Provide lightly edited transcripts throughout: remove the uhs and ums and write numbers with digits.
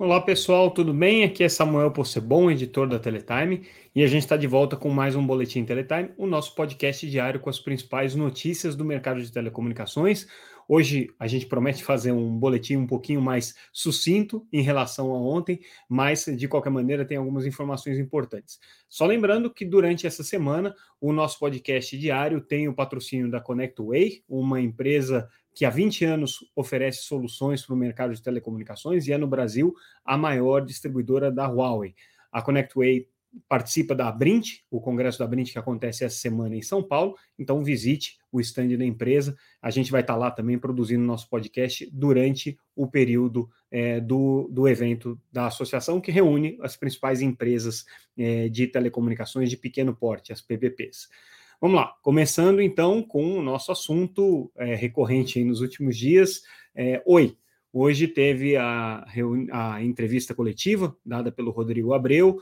Olá pessoal, tudo bem? Aqui é Samuel Possebon, editor da Teletime, e a gente está de volta com mais um Boletim Teletime, o nosso podcast diário com as principais notícias do mercado de telecomunicações. Hoje a gente promete fazer um boletim um pouquinho mais sucinto em relação a ontem, mas de qualquer maneira tem algumas informações importantes. Só lembrando que durante essa semana o nosso podcast diário tem o patrocínio da Connectway, uma empresa que há 20 anos oferece soluções para o mercado de telecomunicações e é no Brasil a maior distribuidora da Huawei. A Connectway participa da Abrint, o congresso da Abrint que acontece essa semana em São Paulo, então visite o stand da empresa, a gente vai estar lá também produzindo nosso podcast durante o período do evento da associação, que reúne as principais empresas de telecomunicações de pequeno porte, as PPPs. Vamos lá, começando então com o nosso assunto recorrente aí nos últimos dias, Oi. Hoje teve a entrevista coletiva dada pelo Rodrigo Abreu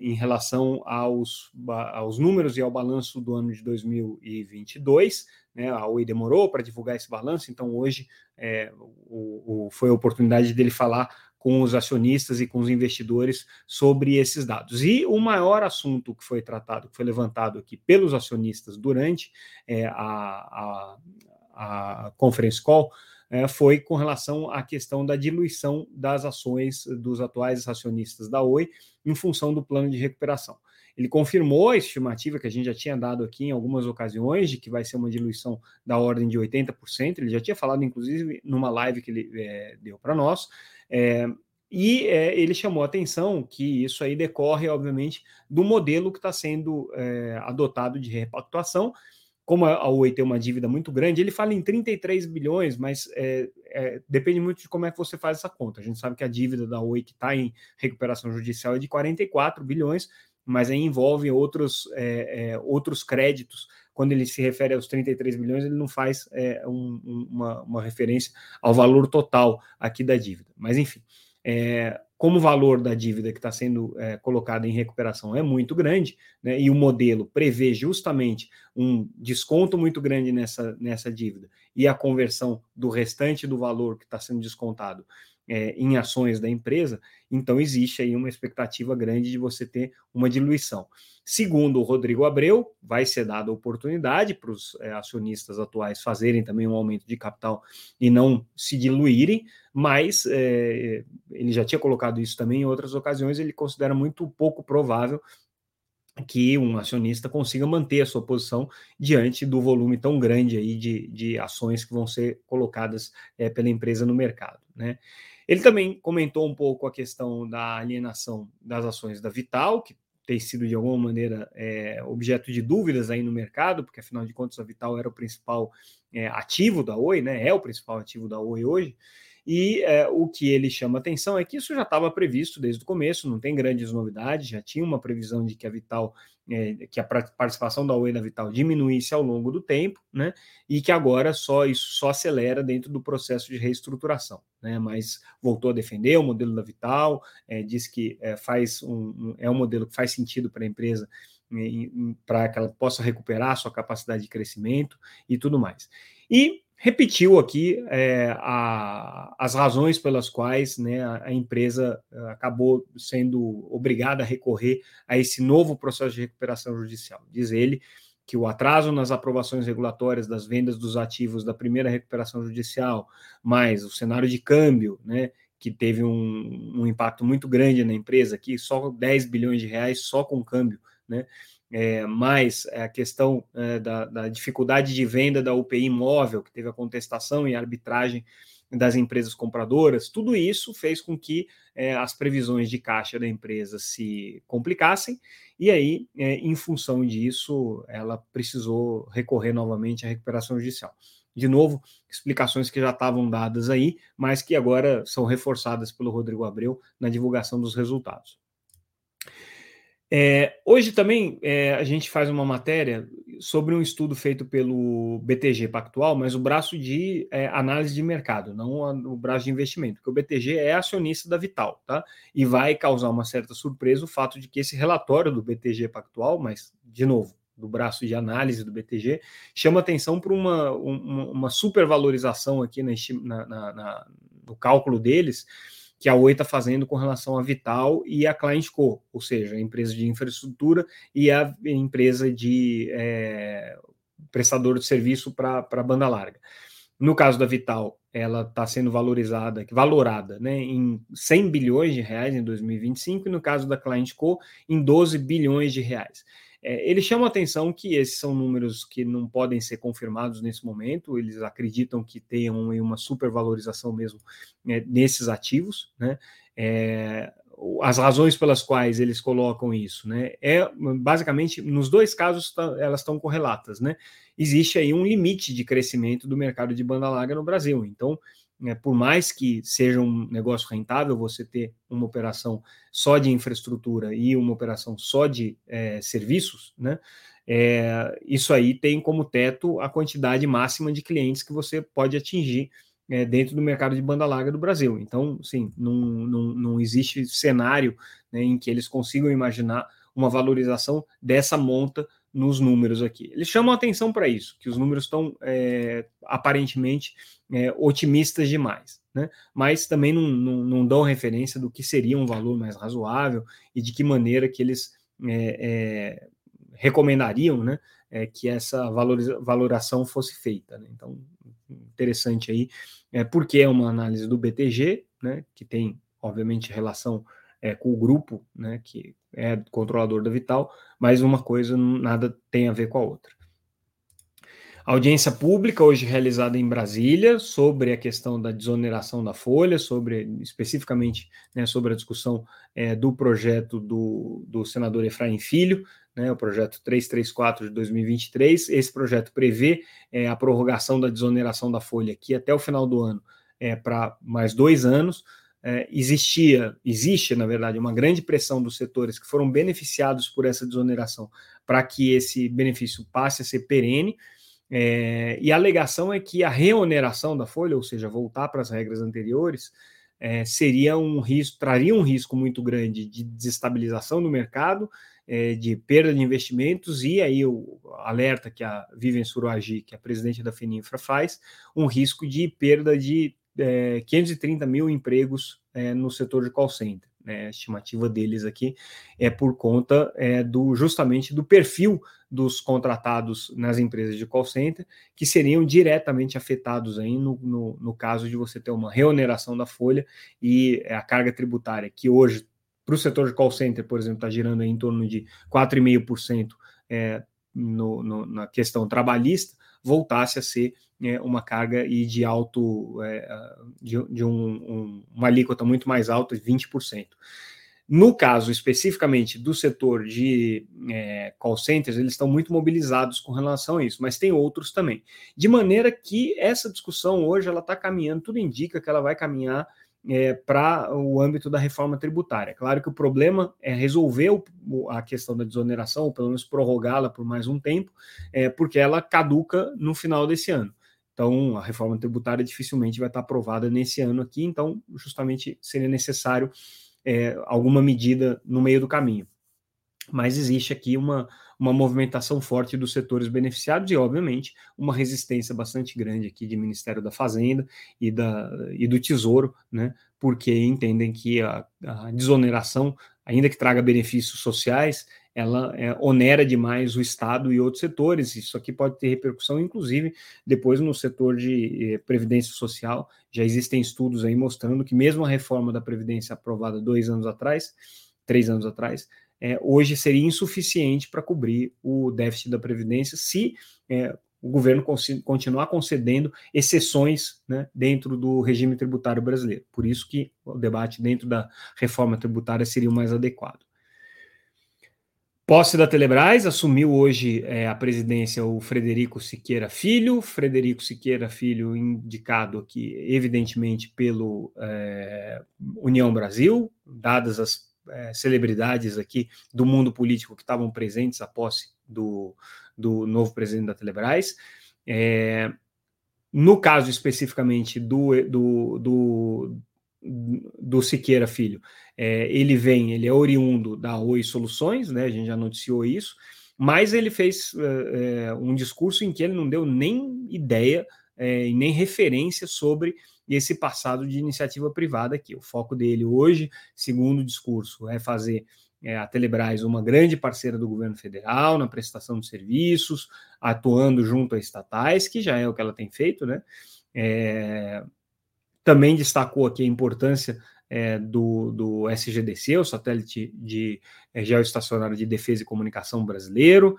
em relação aos números e ao balanço do ano de 2022. Né? A Oi demorou para divulgar esse balanço, então hoje foi a oportunidade dele falar com os acionistas e com os investidores sobre esses dados. E o maior assunto que foi tratado, que foi levantado aqui pelos acionistas durante a conference call, foi com relação à questão da diluição das ações dos atuais acionistas da Oi em função do plano de recuperação. Ele confirmou a estimativa que a gente já tinha dado aqui em algumas ocasiões, de que vai ser uma diluição da ordem de 80%, ele já tinha falado, inclusive, numa live que ele deu para nós, ele chamou a atenção que isso aí decorre, obviamente, do modelo que está sendo adotado de repactuação. Como a Oi tem uma dívida muito grande, ele fala em 33 bilhões, mas depende muito de como é que você faz essa conta. A gente sabe que a dívida da Oi que está em recuperação judicial é de 44 bilhões, mas aí envolve outros créditos. Quando ele se refere aos 33 bilhões, ele não faz uma referência ao valor total aqui da dívida. Mas, enfim, como o valor da dívida que está sendo colocada em recuperação é muito grande, né, e o modelo prevê justamente um desconto muito grande nessa dívida e a conversão do restante do valor que está sendo descontado em ações da empresa, então existe aí uma expectativa grande de você ter uma diluição. Segundo o Rodrigo Abreu, vai ser dada a oportunidade para os acionistas atuais fazerem também um aumento de capital e não se diluírem, mas ele já tinha colocado isso também em outras ocasiões, ele considera muito pouco provável que um acionista consiga manter a sua posição diante do volume tão grande aí de ações que vão ser colocadas pela empresa no mercado, né? Ele também comentou um pouco a questão da alienação das ações da V.tal, que tem sido de alguma maneira objeto de dúvidas aí no mercado, porque afinal de contas a V.tal era o principal ativo da Oi, né? É o principal ativo da Oi hoje, e o que ele chama atenção é que isso já estava previsto desde o começo, não tem grandes novidades, já tinha uma previsão de que a V.tal, que a participação da Oi na V.tal diminuísse ao longo do tempo, né? E que agora isso só acelera dentro do processo de reestruturação, né? Mas voltou a defender o modelo da V.tal, diz que é um modelo que faz sentido para a empresa, para que ela possa recuperar a sua capacidade de crescimento e tudo mais. E repetiu aqui as razões pelas quais, né, a empresa acabou sendo obrigada a recorrer a esse novo processo de recuperação judicial. Diz ele que o atraso nas aprovações regulatórias das vendas dos ativos da primeira recuperação judicial, mais o cenário de câmbio, né, que teve um impacto muito grande na empresa aqui, só 10 bilhões de reais só com câmbio, né? Mais a questão da dificuldade de venda da UPI imóvel, que teve a contestação e a arbitragem das empresas compradoras, tudo isso fez com que as previsões de caixa da empresa se complicassem, e aí, em função disso, ela precisou recorrer novamente à recuperação judicial. De novo, explicações que já estavam dadas aí, mas que agora são reforçadas pelo Rodrigo Abreu na divulgação dos resultados. Hoje também a gente faz uma matéria sobre um estudo feito pelo BTG Pactual, mas o braço de análise de mercado, não o braço de investimento, porque o BTG é acionista da V.tal, tá? E vai causar uma certa surpresa o fato de que esse relatório do BTG Pactual, mas, de novo, do braço de análise do BTG, chama atenção para uma supervalorização aqui no cálculo deles, que a Oi está fazendo com relação à V.tal e à Client Co., ou seja, a empresa de infraestrutura e a empresa de prestador de serviço para banda larga. No caso da V.tal, ela está sendo valorada, né, em 100 bilhões de reais em 2025, e no caso da Client Co., em 12 bilhões de reais. Ele chama a atenção que esses são números que não podem ser confirmados nesse momento, eles acreditam que tenham uma supervalorização mesmo, né, nesses ativos, né? As razões pelas quais eles colocam isso, né? Basicamente, nos dois casos, elas estão correlatas, né? Existe aí um limite de crescimento do mercado de banda larga no Brasil, então, né, por mais que seja um negócio rentável você ter uma operação só de infraestrutura e uma operação só de serviços, né, isso aí tem como teto a quantidade máxima de clientes que você pode atingir dentro do mercado de banda larga do Brasil. Então, sim, não existe cenário, né, em que eles consigam imaginar uma valorização dessa monta nos números aqui. Eles chamam a atenção para isso, que os números estão aparentemente otimistas demais, né? Mas também não dão referência do que seria um valor mais razoável e de que maneira que eles recomendariam, né, que essa valoração fosse feita, né? Então, interessante aí, porque é uma análise do BTG, né, que tem, obviamente, relação com o grupo, né, que é controlador da V.tal, mas uma coisa nada tem a ver com a outra. Audiência pública hoje realizada em Brasília sobre a questão da desoneração da folha, especificamente, né, sobre a discussão do projeto do senador Efraim Filho, né, o projeto 334 de 2023. Esse projeto prevê a prorrogação da desoneração da folha aqui até o final do ano, para mais 2 anos. Existe, na verdade, uma grande pressão dos setores que foram beneficiados por essa desoneração para que esse benefício passe a ser perene, e a alegação é que a reoneração da folha, ou seja, voltar para as regras anteriores, traria um risco muito grande de desestabilização do mercado, de perda de investimentos, e aí o alerta que a Vivien Suruagi, que é a presidente da Feninfra, faz, um risco de perda de 530 mil empregos no setor de call center, né? A estimativa deles aqui é por conta justamente do perfil dos contratados nas empresas de call center, que seriam diretamente afetados aí no caso de você ter uma reoneração da folha, e a carga tributária, que hoje, para o setor de call center, por exemplo, está girando aí em torno de 4,5% na questão trabalhista, voltasse a ser uma carga e de alto, uma alíquota muito mais alta, de 20%. No caso, especificamente, do setor de call centers, eles estão muito mobilizados com relação a isso, mas tem outros também. De maneira que essa discussão hoje ela está caminhando, tudo indica que ela vai caminhar para o âmbito da reforma tributária. Claro que o problema é resolver a questão da desoneração, ou pelo menos prorrogá-la por mais um tempo, porque ela caduca no final desse ano. Então, a reforma tributária dificilmente vai estar aprovada nesse ano aqui, então, justamente, seria necessário alguma medida no meio do caminho. Mas existe aqui uma movimentação forte dos setores beneficiados e, obviamente, uma resistência bastante grande aqui de Ministério da Fazenda e do Tesouro, né, porque entendem que a desoneração, ainda que traga benefícios sociais, ela onera demais o Estado e outros setores. Isso aqui pode ter repercussão, inclusive, depois no setor de Previdência Social. Já existem estudos aí mostrando que mesmo a reforma da Previdência aprovada 3 anos atrás, hoje seria insuficiente para cobrir o déficit da Previdência se o governo continuar concedendo exceções, né, dentro do regime tributário brasileiro. Por isso que o debate dentro da reforma tributária seria o mais adequado. Posse da Telebrás, assumiu hoje a presidência o Frederico Siqueira Filho. Frederico Siqueira Filho, indicado aqui, evidentemente, pelo União Brasil, dadas as celebridades aqui do mundo político que estavam presentes à posse do novo presidente da Telebrás. No caso especificamente do Siqueira Filho, ele é oriundo da Oi Soluções, né? A gente já noticiou isso, mas ele fez um discurso em que ele não deu nem ideia e nem referência sobre e esse passado de iniciativa privada, que o foco dele hoje, segundo o discurso, é fazer a Telebrás uma grande parceira do governo federal na prestação de serviços, atuando junto a estatais, que já é o que ela tem feito, né? Também destacou aqui a importância do SGDC, o satélite de geoestacionário de defesa e comunicação brasileiro,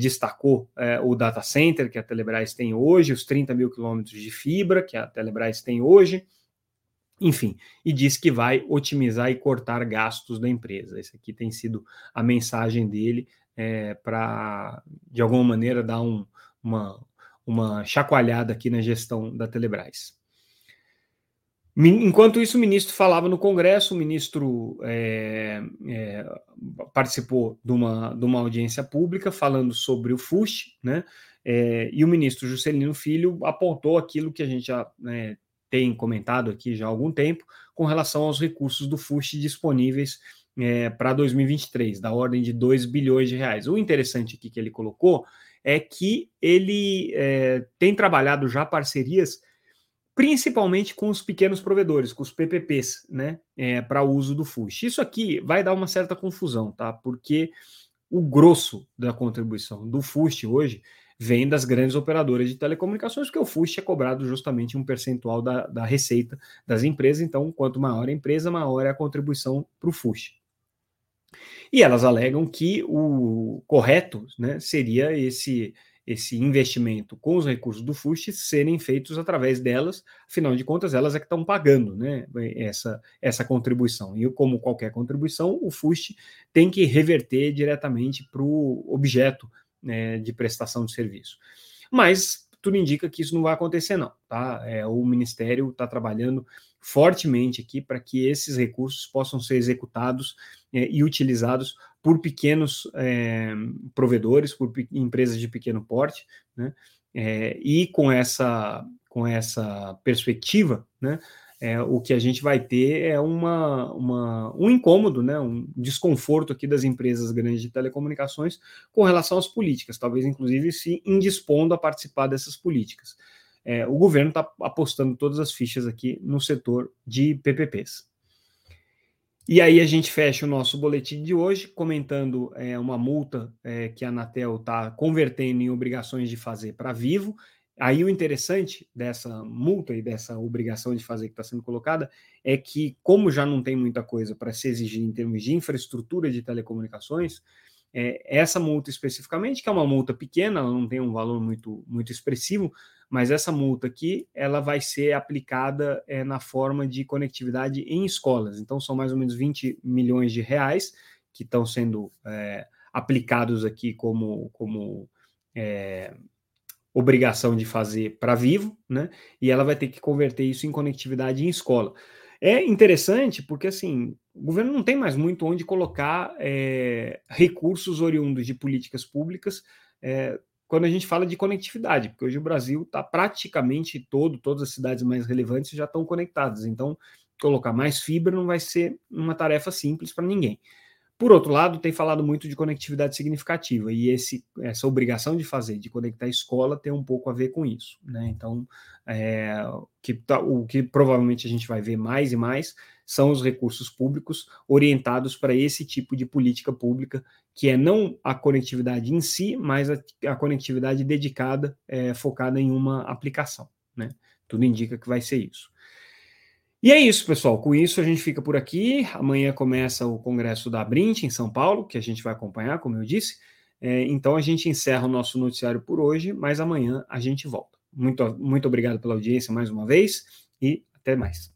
destacou o data center que a Telebrás tem hoje, os 30 mil quilômetros de fibra que a Telebrás tem hoje, enfim, e diz que vai otimizar e cortar gastos da empresa. Essa aqui tem sido a mensagem dele para, de alguma maneira, dar uma chacoalhada aqui na gestão da Telebrás. Enquanto isso, o ministro falava no Congresso, o ministro participou de uma audiência pública falando sobre o FUSH, né? E o ministro Juscelino Filho apontou aquilo que a gente já tem comentado aqui já há algum tempo com relação aos recursos do FUSH disponíveis para 2023, da ordem de 2 bilhões de reais. O interessante aqui que ele colocou é que ele tem trabalhado já parcerias principalmente com os pequenos provedores, com os PPPs, né, para uso do FUSH. Isso aqui vai dar uma certa confusão, tá? Porque o grosso da contribuição do FUSH hoje vem das grandes operadoras de telecomunicações, porque o FUSH é cobrado justamente um percentual da receita das empresas, então quanto maior a empresa, maior é a contribuição para o FUSH. E elas alegam que o correto, né, seria esse investimento com os recursos do FUSH serem feitos através delas, afinal de contas, elas é que estão pagando, né, essa contribuição. E como qualquer contribuição, o FUSH tem que reverter diretamente para o objeto, né, de prestação de serviço. Mas tudo indica que isso não vai acontecer, não. Tá? O Ministério está trabalhando fortemente aqui para que esses recursos possam ser executados e utilizados por pequenos provedores, por empresas de pequeno porte, né? E com essa perspectiva, né? O que a gente vai ter é um incômodo, né? Um desconforto aqui das empresas grandes de telecomunicações com relação às políticas, talvez inclusive se indispondo a participar dessas políticas. O governo está apostando todas as fichas aqui no setor de PPPs. E aí a gente fecha o nosso boletim de hoje comentando uma multa que a Anatel está convertendo em obrigações de fazer para Vivo. Aí o interessante dessa multa e dessa obrigação de fazer que está sendo colocada é que, como já não tem muita coisa para se exigir em termos de infraestrutura de telecomunicações, essa multa especificamente, que é uma multa pequena, ela não tem um valor muito, muito expressivo, mas essa multa aqui, ela vai ser aplicada na forma de conectividade em escolas. Então, são mais ou menos 20 milhões de reais que estão sendo aplicados aqui como obrigação de fazer para Vivo, né? E ela vai ter que converter isso em conectividade em escola. É interessante porque, assim, o governo não tem mais muito onde colocar recursos oriundos de políticas públicas quando a gente fala de conectividade, porque hoje o Brasil está praticamente todas as cidades mais relevantes já estão conectadas, então colocar mais fibra não vai ser uma tarefa simples para ninguém. Por outro lado, tem falado muito de conectividade significativa, e essa obrigação de fazer, de conectar a escola, tem um pouco a ver com isso, né? Então, o que provavelmente a gente vai ver mais e mais são os recursos públicos orientados para esse tipo de política pública, que é não a conectividade em si, mas a conectividade dedicada, focada em uma aplicação, né? Tudo indica que vai ser isso. E é isso, pessoal. Com isso, a gente fica por aqui. Amanhã começa o Congresso da Abrint, em São Paulo, que a gente vai acompanhar, como eu disse. Então, a gente encerra o nosso noticiário por hoje, mas amanhã a gente volta. Muito, muito obrigado pela audiência mais uma vez e até mais.